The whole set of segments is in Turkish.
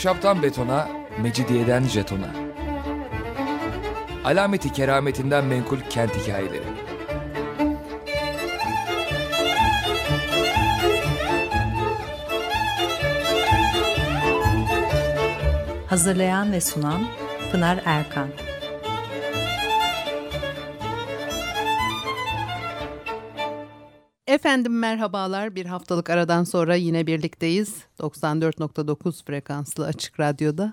Ahşaptan betona, Mecidiyeden jetona. Alameti kerametinden menkul kent hikayeleri. Hazırlayan ve sunan Pınar Erkan. Efendim merhabalar, bir haftalık aradan sonra yine birlikteyiz. 94.9 frekanslı Açık Radyo'da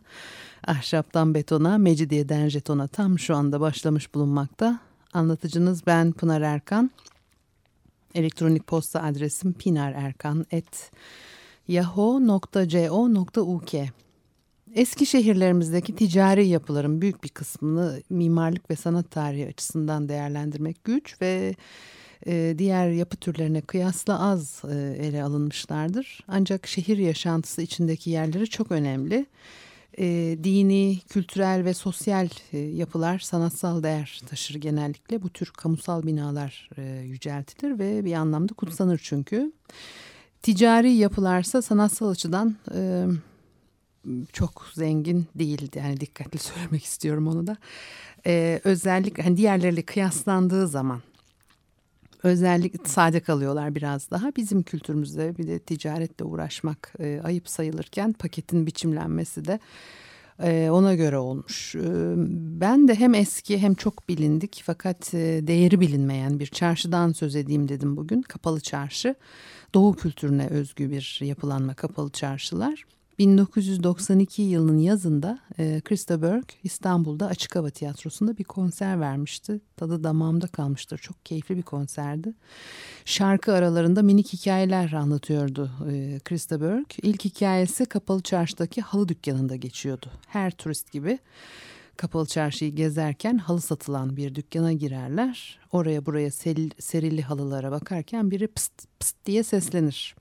Ahşaptan Betona, Mecidiyeden Jetona tam şu anda başlamış bulunmakta. Anlatıcınız ben Pınar Erkan. Elektronik posta adresim pinarerkan@yahoo.co.uk. Eski şehirlerimizdeki ticari yapıların büyük bir kısmını mimarlık ve sanat tarihi açısından değerlendirmek güç ve diğer yapı türlerine kıyasla az ele alınmışlardır. Ancak şehir yaşantısı içindeki yerleri çok önemli. Dini, kültürel ve sosyal yapılar sanatsal değer taşır genellikle. Bu tür kamusal binalar yüceltilir ve bir anlamda kutsanır çünkü. Ticari yapılarsa sanatsal açıdan çok zengin değildi. Yani dikkatli söylemek istiyorum onu da. Özellikle hani diğerleriyle kıyaslandığı zaman özellikle sade kalıyorlar biraz daha. Bizim kültürümüzde bir de ticaretle uğraşmak ayıp sayılırken paketin biçimlenmesi de ona göre olmuş. Ben de hem eski hem çok bilindik fakat değeri bilinmeyen bir çarşıdan söz edeyim dedim bugün. Kapalı çarşı, Doğu kültürüne özgü bir yapılanma kapalı çarşılar. 1992 yılının yazında Krista Berg İstanbul'da Açık Hava Tiyatrosu'nda bir konser vermişti. Tadı damağımda kalmıştır. Çok keyifli bir konserdi. Şarkı aralarında minik hikayeler anlatıyordu Krista Berg. İlk hikayesi Kapalı Çarşı'daki halı dükkanında geçiyordu. Her turist gibi Kapalı Çarşı'yı gezerken halı satılan bir dükkana girerler. Oraya buraya serili halılara bakarken biri pst pst diye seslenir.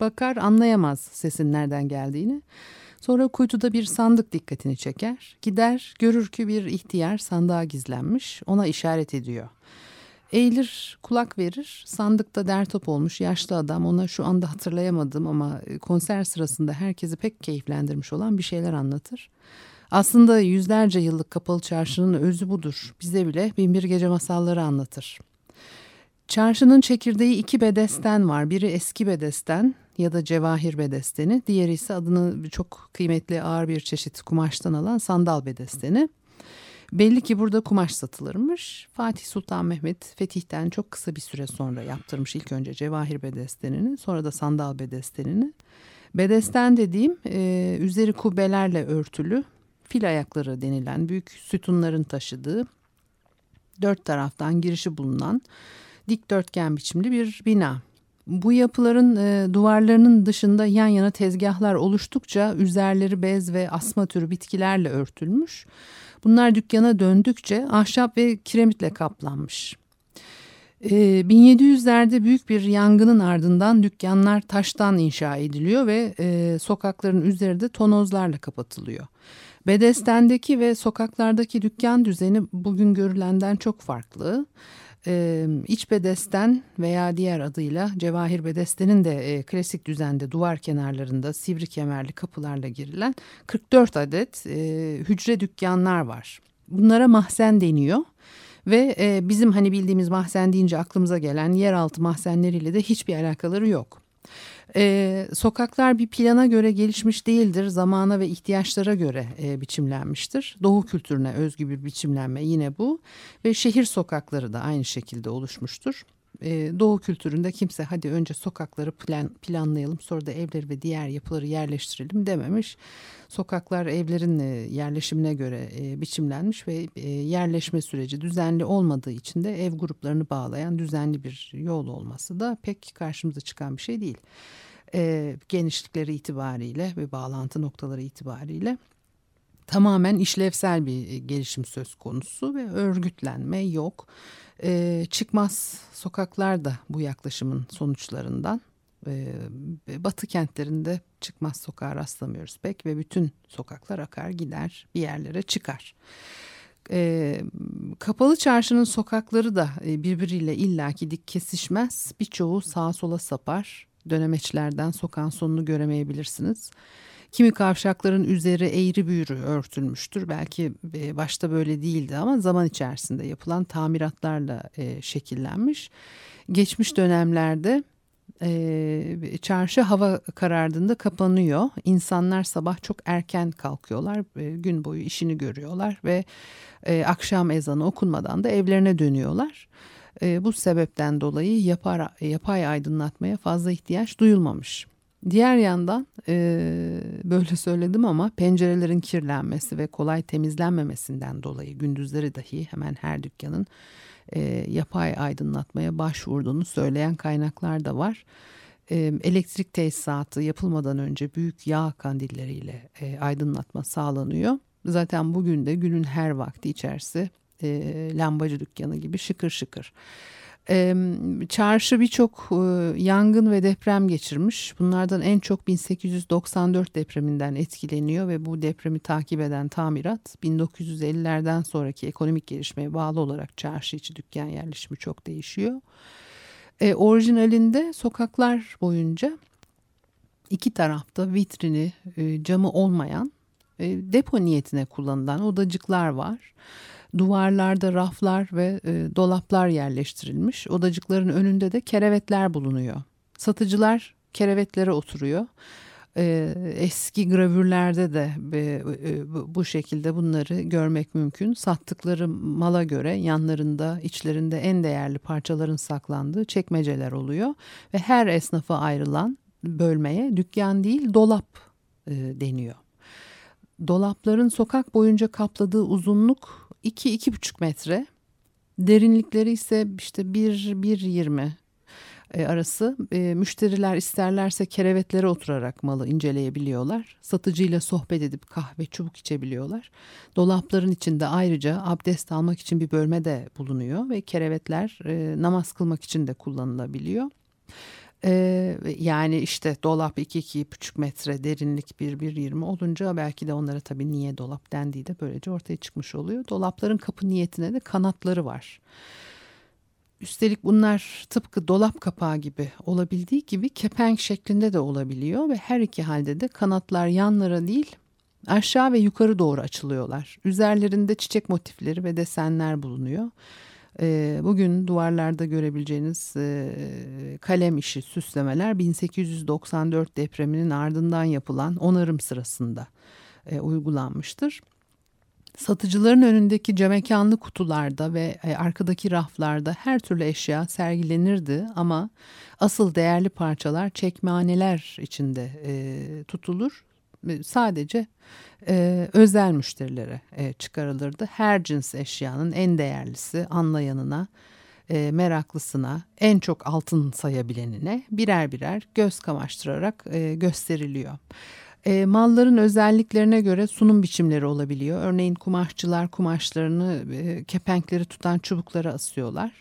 Bakar anlayamaz sesin nereden geldiğini. Sonra kuytuda bir sandık dikkatini çeker. Gider görür ki bir ihtiyar sandığa gizlenmiş, ona işaret ediyor. Eğilir kulak verir, sandıkta dertop olmuş yaşlı adam ona şu anda hatırlayamadım ama konser sırasında herkesi pek keyiflendirmiş olan bir şeyler anlatır. Aslında yüzlerce yıllık Kapalı Çarşı'nın özü budur. Bize bile Binbir Gece masalları anlatır. Çarşının çekirdeği iki bedesten var. Biri eski bedesten ya da Cevahir Bedesteni. Diğeri ise adını çok kıymetli ağır bir çeşit kumaştan alan Sandal Bedesteni. Belli ki burada kumaş satılırmış. Fatih Sultan Mehmet fetihten çok kısa bir süre sonra yaptırmış ilk önce Cevahir Bedestenini, sonra da Sandal Bedestenini. Bedesten dediğim üzeri kubbelerle örtülü, fil ayakları denilen büyük sütunların taşıdığı, dört taraftan girişi bulunan dikdörtgen biçimli bir bina. Bu yapıların duvarlarının dışında yan yana tezgahlar oluştukça üzerleri bez ve asma türü bitkilerle örtülmüş. Bunlar dükkana döndükçe ahşap ve kiremitle kaplanmış. 1700'lerde büyük bir yangının ardından dükkanlar taştan inşa ediliyor ve sokakların üzeri de tonozlarla kapatılıyor. Bedestendeki ve sokaklardaki dükkan düzeni bugün görülenden çok farklı. İç bedesten veya diğer adıyla Cevahir Bedestenin de klasik düzende duvar kenarlarında sivri kemerli kapılarla girilen 44 adet hücre dükkanlar var. Bunlara mahzen deniyor ve bizim hani bildiğimiz mahzen deyince aklımıza gelen yeraltı mahzenleriyle de hiçbir alakaları yok. Sokaklar bir plana göre gelişmiş değildir, zamana ve ihtiyaçlara göre biçimlenmiştir. Doğu kültürüne özgü bir biçimlenme yine bu ve şehir sokakları da aynı şekilde oluşmuştur. Doğu kültüründe kimse hadi önce sokakları planlayalım sonra da evleri ve diğer yapıları yerleştirelim dememiş. Sokaklar evlerin yerleşimine göre biçimlenmiş ve yerleşme süreci düzenli olmadığı için de ev gruplarını bağlayan düzenli bir yol olması da pek karşımıza çıkan bir şey değil. Genişlikleri itibariyle ve bağlantı noktaları itibariyle tamamen işlevsel bir gelişim söz konusu ve örgütlenme yok. Çıkmaz sokaklar da bu yaklaşımın sonuçlarından. Batı kentlerinde çıkmaz sokağa rastlamıyoruz pek ve bütün sokaklar akar gider bir yerlere çıkar. Kapalı çarşının sokakları da birbiriyle illaki dik kesişmez. Birçoğu sağa sola sapar. Dönemeçlerden sokağın sonunu göremeyebilirsiniz. Kimi kavşakların üzeri eğri büğrü örtülmüştür. Belki başta böyle değildi ama zaman içerisinde yapılan tamiratlarla şekillenmiş. Geçmiş dönemlerde çarşı hava karardığında kapanıyor. İnsanlar sabah çok erken kalkıyorlar. Gün boyu işini görüyorlar ve akşam ezanı okunmadan da evlerine dönüyorlar. Bu sebepten dolayı yapay aydınlatmaya fazla ihtiyaç duyulmamış. Diğer yandan böyle söyledim ama pencerelerin kirlenmesi ve kolay temizlenmemesinden dolayı gündüzleri dahi hemen her dükkanın yapay aydınlatmaya başvurduğunu söyleyen kaynaklar da var. Elektrik tesisatı yapılmadan önce büyük yağ kandilleriyle aydınlatma sağlanıyor. Zaten bugün de günün her vakti içerisi lambacı dükkanı gibi şıkır şıkır. Çarşı birçok yangın ve deprem geçirmiş. Bunlardan en çok 1894 depreminden etkileniyor ve bu depremi takip eden tamirat 1950'lerden sonraki ekonomik gelişmeye bağlı olarak çarşı içi dükkan yerleşimi çok değişiyor. Orijinalinde sokaklar boyunca iki tarafta vitrini, camı olmayan, depo niyetine kullanılan odacıklar var. Duvarlarda raflar ve dolaplar yerleştirilmiş. Odacıkların önünde de kerevetler bulunuyor. Satıcılar kerevetlere oturuyor. Eski gravürlerde de bu şekilde bunları görmek mümkün. Sattıkları mala göre yanlarında, içlerinde en değerli parçaların saklandığı çekmeceler oluyor. Ve her esnafa ayrılan bölmeye dükkan değil dolap deniyor. Dolapların sokak boyunca kapladığı uzunluk 2-2,5 metre, derinlikleri ise işte 1-1,20 arası. Müşteriler isterlerse kerevetlere oturarak malı inceleyebiliyorlar. Satıcıyla sohbet edip kahve, çubuk içebiliyorlar. Dolapların içinde ayrıca abdest almak için bir bölme de bulunuyor ve kerevetler namaz kılmak için de kullanılabiliyor. Yani işte dolap 2-2,5 metre, derinlik 1-1,20 olunca belki de onlara tabii niye dolap dendiği de böylece ortaya çıkmış oluyor. Dolapların kapı niyetine de kanatları var. Üstelik bunlar tıpkı dolap kapağı gibi olabildiği gibi kepenk şeklinde de olabiliyor ve her iki halde de kanatlar yanlara değil aşağı ve yukarı doğru açılıyorlar. Üzerlerinde çiçek motifleri ve desenler bulunuyor. Bugün duvarlarda görebileceğiniz kalem işi süslemeler 1894 depreminin ardından yapılan onarım sırasında uygulanmıştır. Satıcıların önündeki camekanlı kutularda ve arkadaki raflarda her türlü eşya sergilenirdi ama asıl değerli parçalar çekmeceler içinde tutulur. Sadece özel müşterilere çıkarılırdı. Her cins eşyanın en değerlisi anlayanına, meraklısına, en çok altın sayabilenine birer birer göz kamaştırarak gösteriliyor. Malların özelliklerine göre sunum biçimleri olabiliyor. Örneğin kumaşçılar kumaşlarını kepenkleri tutan çubuklara asıyorlar.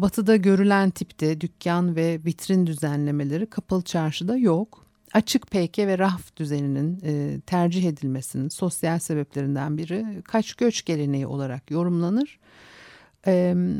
Batı'da görülen tipte dükkan ve vitrin düzenlemeleri kapalı çarşıda yok. Açık peyke ve raf düzeninin tercih edilmesinin sosyal sebeplerinden biri kaç göç geleneği olarak yorumlanır.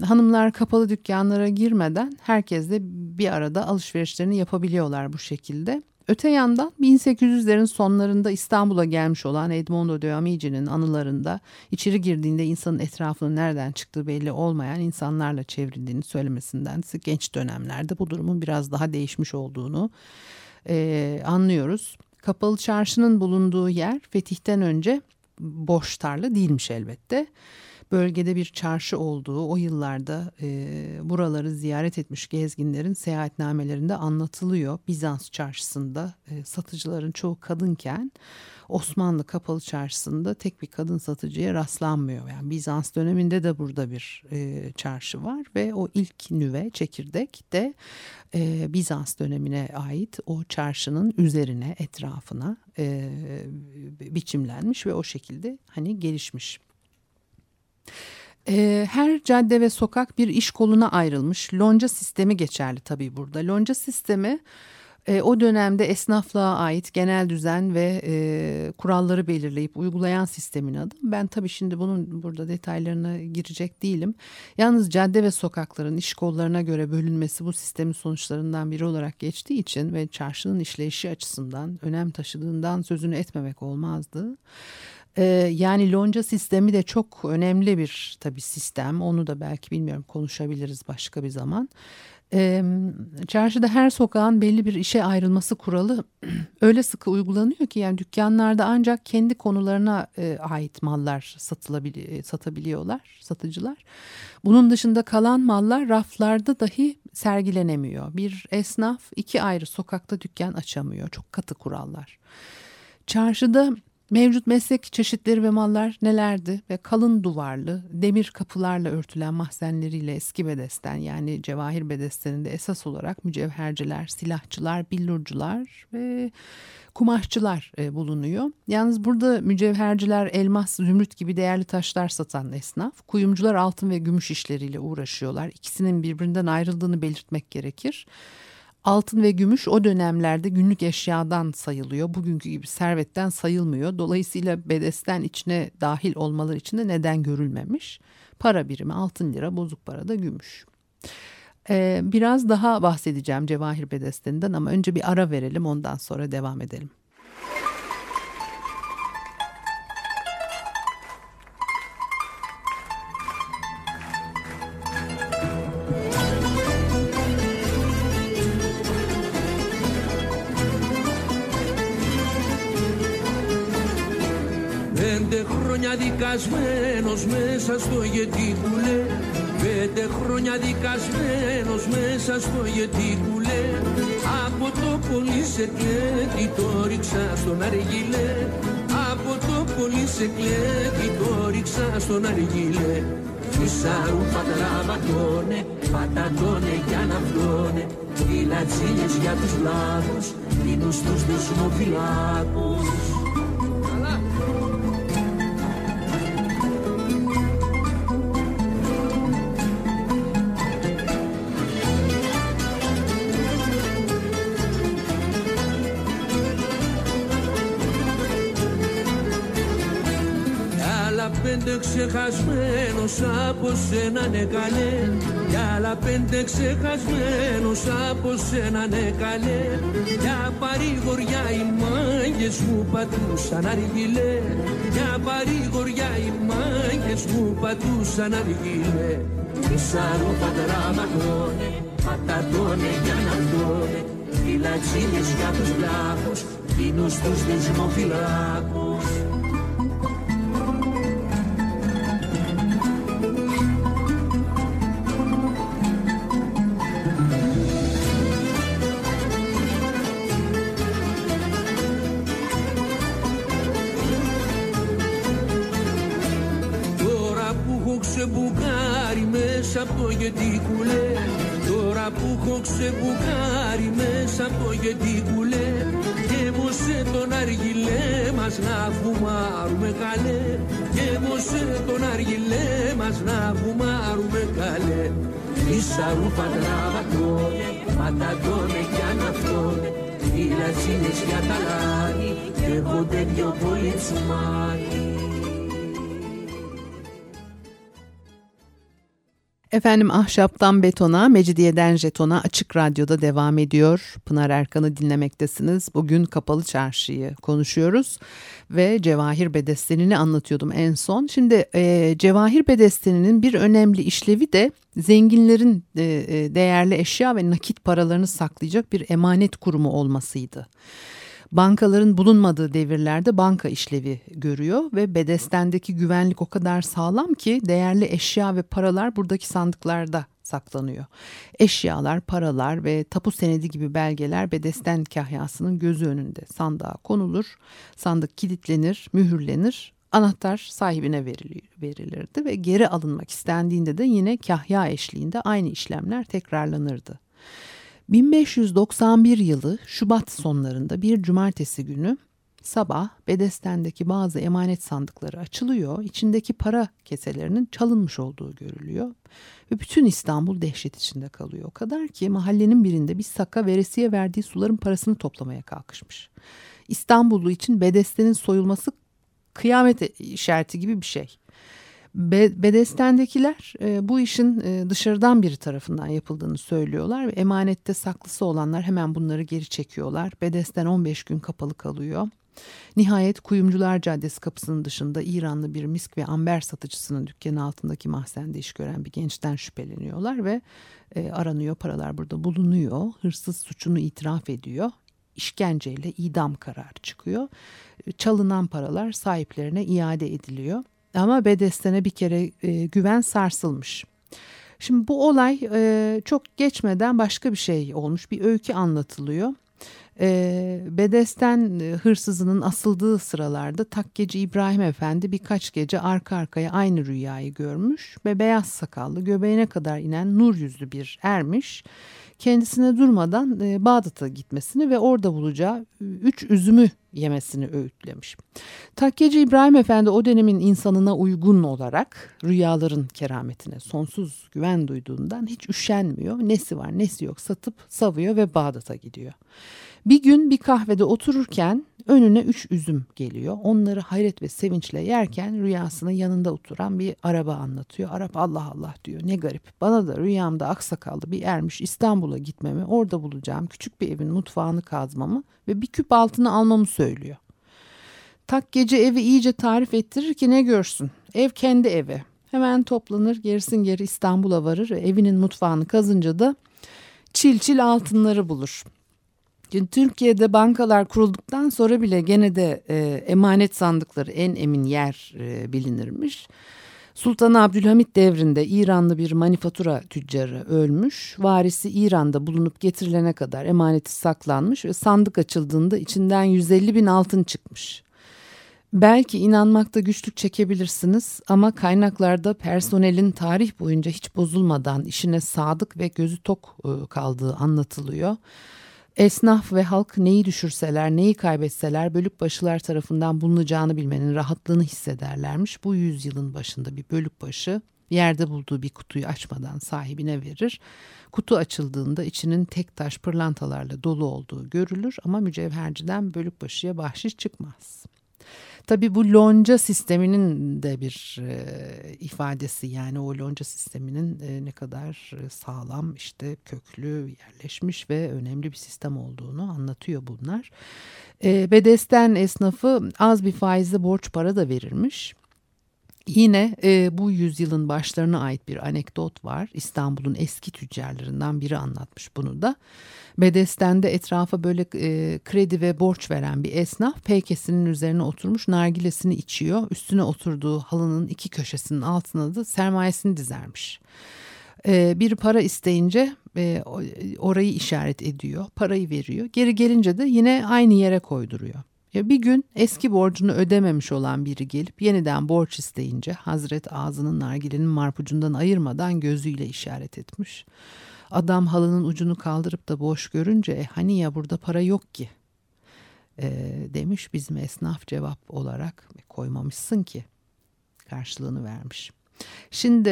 Hanımlar kapalı dükkanlara girmeden herkesle bir arada alışverişlerini yapabiliyorlar bu şekilde. Öte yandan 1800'lerin sonlarında İstanbul'a gelmiş olan Edmondo de Amici'nin anılarında içeri girdiğinde insanın etrafının nereden çıktığı belli olmayan insanlarla çevrildiğini söylemesinden genç dönemlerde bu durumun biraz daha değişmiş olduğunu anlıyoruz. Kapalı çarşının bulunduğu yer Fetih'ten önce boş tarla değilmiş elbette. Bölgede bir çarşı olduğu o yıllarda buraları ziyaret etmiş gezginlerin seyahatnamelerinde anlatılıyor. Bizans çarşısında satıcıların çoğu kadınken Osmanlı kapalı çarşısında tek bir kadın satıcıya rastlanmıyor. Yani Bizans döneminde de burada bir çarşı var ve o ilk nüve çekirdek de Bizans dönemine ait o çarşının üzerine, etrafına biçimlenmiş ve o şekilde hani gelişmiş. Her cadde ve sokak bir iş koluna ayrılmış. Lonca sistemi geçerli tabii burada. Lonca sistemi O dönemde esnaflığa ait genel düzen ve kuralları belirleyip uygulayan sistemin adı. Ben tabii şimdi bunun burada detaylarına girecek değilim. Yalnız cadde ve sokakların iş kollarına göre bölünmesi bu sistemin sonuçlarından biri olarak geçtiği için ve çarşının işleyişi açısından önem taşıdığından sözünü etmemek olmazdı. Yani lonca sistemi de çok önemli bir tabii sistem. Onu da belki bilmiyorum konuşabiliriz başka bir zaman. Çarşıda her sokağın belli bir işe ayrılması kuralı öyle sıkı uygulanıyor ki yani dükkanlarda ancak kendi konularına ait mallar satabiliyorlar satıcılar. Bunun dışında kalan mallar raflarda dahi sergilenemiyor. Bir esnaf iki ayrı sokakta dükkan açamıyor. Çok katı kurallar. Çarşıda mevcut meslek çeşitleri ve mallar nelerdi ve kalın duvarlı demir kapılarla örtülen mahzenleriyle eski bedesten yani Cevahir Bedesteni'nde esas olarak mücevherciler, silahçılar, billurcular ve kumaşçılar bulunuyor. Yalnız burada mücevherciler elmas, zümrüt gibi değerli taşlar satan esnaf, kuyumcular altın ve gümüş işleriyle uğraşıyorlar. İkisinin birbirinden ayrıldığını belirtmek gerekir. Altın ve gümüş o dönemlerde günlük eşyadan sayılıyor. Bugünkü gibi servetten sayılmıyor. Dolayısıyla bedesten içine dahil olmaları için de neden görülmemiş. Para birimi altın lira, bozuk para da gümüş. Biraz daha bahsedeceğim Cevahir Bedesteni'nden ama önce bir ara verelim, ondan sonra devam edelim. Δικασμένος μέσα στο γιατί κουλέ. 5 χρόνια δικασμένος μέσα στο γιατί κουλέ. Από το πολύ σε κλέτη το ρίξα στον αργυλέ. Από το πολύ σε κλέτη το ρίξα στον αργυλέ. Φυσάρουν πατραβατώνε, πατατώνε κι αναφλώνε. Οι λατσίλες για τους λάβους, πίνους τους δεσμοφυλάκους. Ξεχασμένος από σένα ναι καλέ. Κι άλλα 5 ξεχασμένος από σένα ναι καλέ. Για παρηγοριά οι μάγες μου πατούσαν αργυλέ. Για παρηγοριά οι μάγες μου πατούσαν αργυλέ. Μισάρο πατραματώνε, πατατώνε για να φτώνε. Φυλατσίνες για τους βλάχους, πίνω στους δεσμοφυλάκους. Τώρα που έχω ξεμπουκάρει μέσα από γεντικουλέ και μωσέ τον αργυλέ μας να φουμάρουμε καλέ. Και μωσέ τον αργυλέ μας να φουμάρουμε καλέ. Ισαρού πατραβατώνε, πατατώνε κι αναφτώνε. Οι λατσίνες για τα λάνη καίγονται πιο πολύ τσουμάνι. Efendim ahşaptan betona, Mecidiyeden jetona açık radyoda devam ediyor. Pınar Erkan'ı dinlemektesiniz. Bugün Kapalı Çarşı'yı konuşuyoruz ve Cevahir Bedesteni'ni anlatıyordum en son. Şimdi Cevahir Bedesteni'nin bir önemli işlevi de zenginlerin değerli eşya ve nakit paralarını saklayacak bir emanet kurumu olmasıydı. Bankaların bulunmadığı devirlerde banka işlevi görüyor ve bedestendeki güvenlik o kadar sağlam ki değerli eşya ve paralar buradaki sandıklarda saklanıyor. Eşyalar, paralar ve tapu senedi gibi belgeler bedesten kahyasının gözü önünde sandığa konulur, sandık kilitlenir, mühürlenir, anahtar sahibine verilirdi ve geri alınmak istendiğinde de yine kahya eşliğinde aynı işlemler tekrarlanırdı. 1591 yılı Şubat sonlarında bir cumartesi günü Sabah bedestendeki bazı emanet sandıkları açılıyor, içindeki para keselerinin çalınmış olduğu görülüyor ve bütün İstanbul dehşet içinde kalıyor. O kadar ki mahallenin birinde bir sakka veresiye verdiği suların parasını toplamaya kalkışmış. İstanbullu için bedestenin soyulması kıyamet işareti gibi bir şey. Bedestendekiler bu işin dışarıdan biri tarafından yapıldığını söylüyorlar ve emanette saklısı olanlar hemen bunları geri çekiyorlar. Bedesten 15 gün kapalı kalıyor. Nihayet Kuyumcular Caddesi kapısının dışında İranlı bir misk ve amber satıcısının dükkanı altındaki mahzende iş gören bir gençten şüpheleniyorlar ve aranıyor, paralar burada bulunuyor. Hırsız suçunu itiraf ediyor. İşkenceyle idam kararı çıkıyor. Çalınan paralar sahiplerine iade ediliyor. Ama bedestene bir kere güven sarsılmış. Şimdi bu olay çok geçmeden başka bir şey olmuş. Bir öykü anlatılıyor. Bedesten hırsızının asıldığı sıralarda Takkeci İbrahim Efendi birkaç gece arka arkaya aynı rüyayı görmüş ve beyaz sakallı, göbeğine kadar inen nur yüzlü bir ermiş kendisine durmadan Bağdat'a gitmesini ve orada bulacağı 3 üzümü yemesini öğütlemiş. Takkeci İbrahim Efendi o dönemin insanına uygun olarak rüyaların kerametine sonsuz güven duyduğundan hiç üşenmiyor. Nesi var nesi yok satıp savuyor ve Bağdat'a gidiyor. Bir gün bir kahvede otururken önüne 3 üzüm geliyor. Onları hayret ve sevinçle yerken rüyasını yanında oturan bir araba anlatıyor. Arap Allah Allah diyor, ne garip, bana da rüyamda aksakallı bir ermiş İstanbul'a gitmemi, orada bulacağım küçük bir evin mutfağını kazmamı ve bir küp altını almamı söylüyor. Takkeci evi iyice tarif ettirir ki ne görsün, ev kendi evi. Hemen toplanır, gerisin geri İstanbul'a varır, evinin mutfağını kazınca da çil çil altınları bulur. Türkiye'de bankalar kurulduktan sonra bile gene de emanet sandıkları en emin yer bilinirmiş. Sultan Abdülhamit devrinde İranlı bir manifatura tüccarı ölmüş. Varisi İran'da bulunup getirilene kadar emaneti saklanmış ve sandık açıldığında içinden 150 bin altın çıkmış. Belki inanmakta güçlük çekebilirsiniz ama kaynaklarda personelin tarih boyunca hiç bozulmadan işine sadık ve gözü tok kaldığı anlatılıyor. Esnaf ve halk neyi düşürseler, neyi kaybetseler bölükbaşılar tarafından bulunacağını bilmenin rahatlığını hissederlermiş. Bu yüzyılın başında bir bölükbaşı yerde bulduğu bir kutuyu açmadan sahibine verir. Kutu açıldığında içinin tek taş pırlantalarla dolu olduğu görülür ama mücevherciden bölükbaşıya bahşiş çıkmaz. Tabii bu lonca sisteminin de bir ifadesi, yani o lonca sisteminin ne kadar sağlam, işte köklü, yerleşmiş ve önemli bir sistem olduğunu anlatıyor bunlar. Bedesten esnafı az bir faizle borç para da verirmiş. Yine bu yüzyılın başlarına ait bir anekdot var. İstanbul'un eski tüccarlarından biri anlatmış bunu da. Bedestende etrafa böyle kredi ve borç veren bir esnaf peykesinin üzerine oturmuş nargilesini içiyor. Üstüne oturduğu halının iki köşesinin altına da sermayesini dizermiş. Biri para isteyince orayı işaret ediyor, parayı veriyor. Geri gelince de yine aynı yere koyduruyor. Bir gün eski borcunu ödememiş olan biri gelip yeniden borç isteyince Hazret ağzının nargilenin marpucundan ayırmadan gözüyle işaret etmiş. Adam halının ucunu kaldırıp da boş görünce hani ya burada para yok ki demiş. Bizim esnaf cevap olarak koymamışsın ki karşılığını vermiş. Şimdi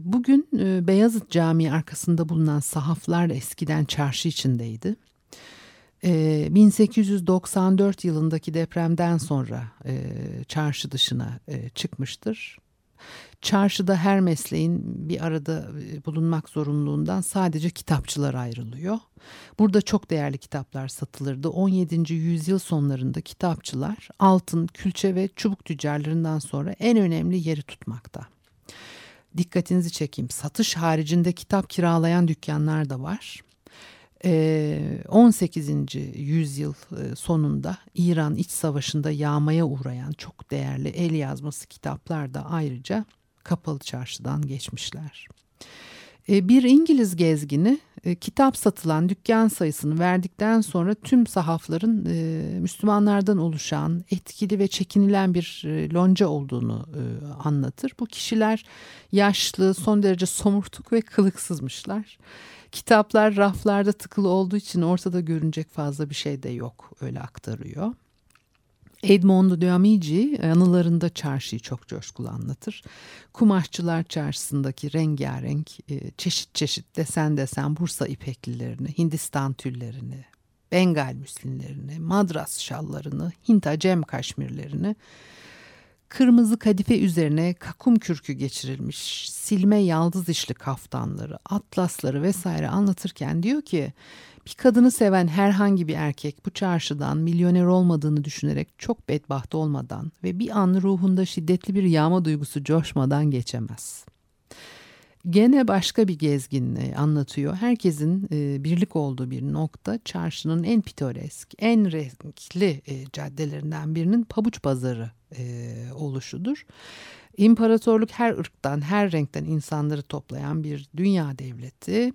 bugün Beyazıt Camii arkasında bulunan sahaflar eskiden çarşı içindeydi. 1894 yılındaki depremden sonra çarşı dışına çıkmıştır. Çarşıda her mesleğin bir arada bulunmak zorunluluğundan sadece kitapçılar ayrılıyor. Burada çok değerli kitaplar satılırdı. 17. yüzyıl sonlarında kitapçılar altın, külçe ve çubuk tüccarlarından sonra en önemli yeri tutmakta. Dikkatinizi çekeyim, satış haricinde kitap kiralayan dükkanlar da var. 18. yüzyıl sonunda İran İç Savaşı'nda yağmaya uğrayan çok değerli el yazması kitaplar da ayrıca kapalı çarşıdan geçmişler. Bir İngiliz gezgini kitap satılan dükkan sayısını verdikten sonra tüm sahafların Müslümanlardan oluşan etkili ve çekinilen bir lonca olduğunu anlatır. Bu kişiler yaşlı, son derece somurtuk ve kılıksızmışlar. Kitaplar raflarda tıkılı olduğu için ortada görünecek fazla bir şey de yok, öyle aktarıyor. Edmondo de Amici anılarında çarşıyı çok coşkulu anlatır. Kumaşçılar çarşısındaki rengarenk, çeşit çeşit desen desen Bursa ipeklilerini, Hindistan tüllerini, Bengal müslinlerini, Madras şallarını, Hint acem kaşmirlerini, kırmızı kadife üzerine kakum kürkü geçirilmiş silme yaldız işli kaftanları, atlasları vesaire anlatırken diyor ki, bir kadını seven herhangi bir erkek bu çarşıdan milyoner olmadığını düşünerek çok bedbaht olmadan ve bir an ruhunda şiddetli bir yağma duygusu coşmadan geçemez. Gene başka bir gezgin anlatıyor. Herkesin birlik olduğu bir nokta çarşının en pitoresk, en renkli caddelerinden birinin pabuç pazarı oluşudur. İmparatorluk her ırktan, her renkten insanları toplayan bir dünya devleti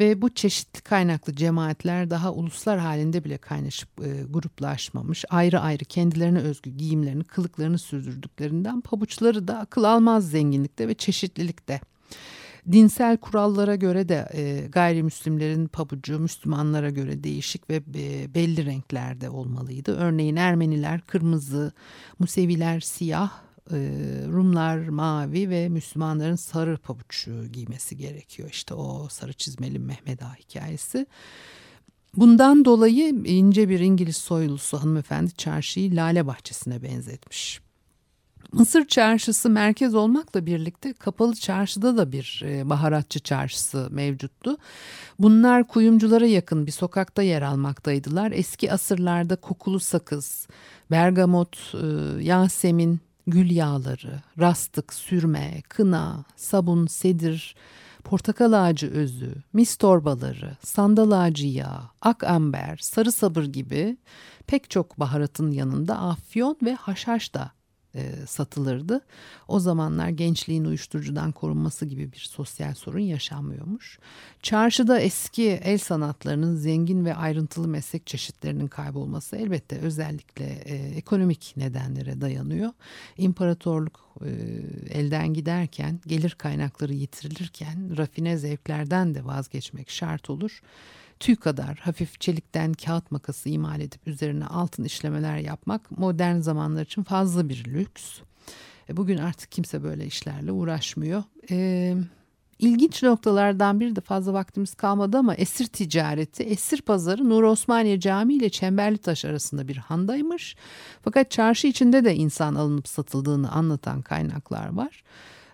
ve bu çeşitli kaynaklı cemaatler daha uluslar halinde bile kaynaşıp gruplaşmamış, ayrı ayrı kendilerine özgü giyimlerini, kılıklarını sürdürdüklerinden pabuçları da akıl almaz zenginlikte ve çeşitlilikte. Dinsel kurallara göre de gayrimüslimlerin pabucu Müslümanlara göre değişik ve belli renklerde olmalıydı. Örneğin Ermeniler kırmızı, Museviler siyah, Rumlar mavi ve Müslümanların sarı pabuç giymesi gerekiyor. İşte o sarı çizmeli Mehmet Ağa hikayesi. Bundan dolayı ince bir İngiliz soylusu hanımefendi çarşıyı lale bahçesine benzetmiş. Mısır çarşısı merkez olmakla birlikte kapalı çarşıda da bir baharatçı çarşısı mevcuttu. Bunlar kuyumculara yakın bir sokakta yer almaktaydılar. Eski asırlarda kokulu sakız, bergamot, yasemin, gül yağları, rastık, sürme, kına, sabun, sedir, portakal ağacı özü, mis torbaları, sandal ağacı yağı, ak amber, sarı sabır gibi pek çok baharatın yanında afyon ve haşhaş da satılırdı. O zamanlar gençliğin uyuşturucudan korunması gibi bir sosyal sorun yaşanmıyormuş. Çarşıda eski el sanatlarının zengin ve ayrıntılı meslek çeşitlerinin kaybolması elbette özellikle ekonomik nedenlere dayanıyor. İmparatorluk elden giderken, gelir kaynakları yitirilirken rafine zevklerden de vazgeçmek şart olur. Tüy kadar hafif çelikten kağıt makası imal edip üzerine altın işlemeler yapmak modern zamanlar için fazla bir lüks. Bugün artık kimse böyle işlerle uğraşmıyor. İlginç noktalardan biri de fazla vaktimiz kalmadı ama esir ticareti, esir pazarı Nur Osmaniye Camii ile Çemberlitaş arasında bir handaymış. Fakat çarşı içinde de insan alınıp satıldığını anlatan kaynaklar var.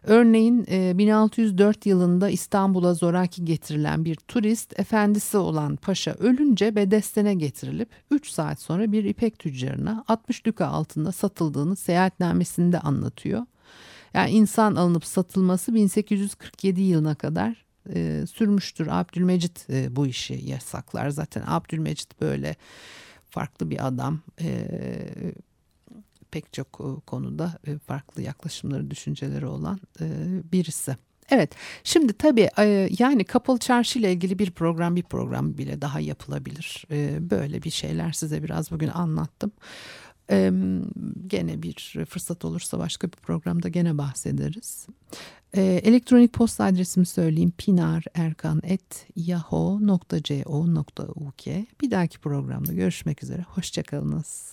Örneğin 1604 yılında İstanbul'a zoraki getirilen bir turist efendisi olan paşa ölünce Bedestene getirilip 3 saat sonra bir ipek tüccarına 60 düka altında satıldığını seyahatnamesinde anlatıyor. Yani insan alınıp satılması 1847 yılına kadar sürmüştür. Abdülmecit bu işi yasaklar. Zaten Abdülmecit böyle farklı bir adam. Pek çok konuda farklı yaklaşımları, düşünceleri olan birisi. Evet, şimdi tabii yani kapalı çarşı ile ilgili bir program bile daha yapılabilir. Böyle bir şeyler size biraz bugün anlattım. Gene bir fırsat olursa başka bir programda gene bahsederiz. Elektronik posta adresimi söyleyeyim: pinarerkan@yahoo.co.uk. Bir dahaki programda görüşmek üzere. Hoşçakalınız.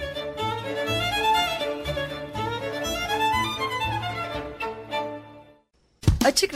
Açık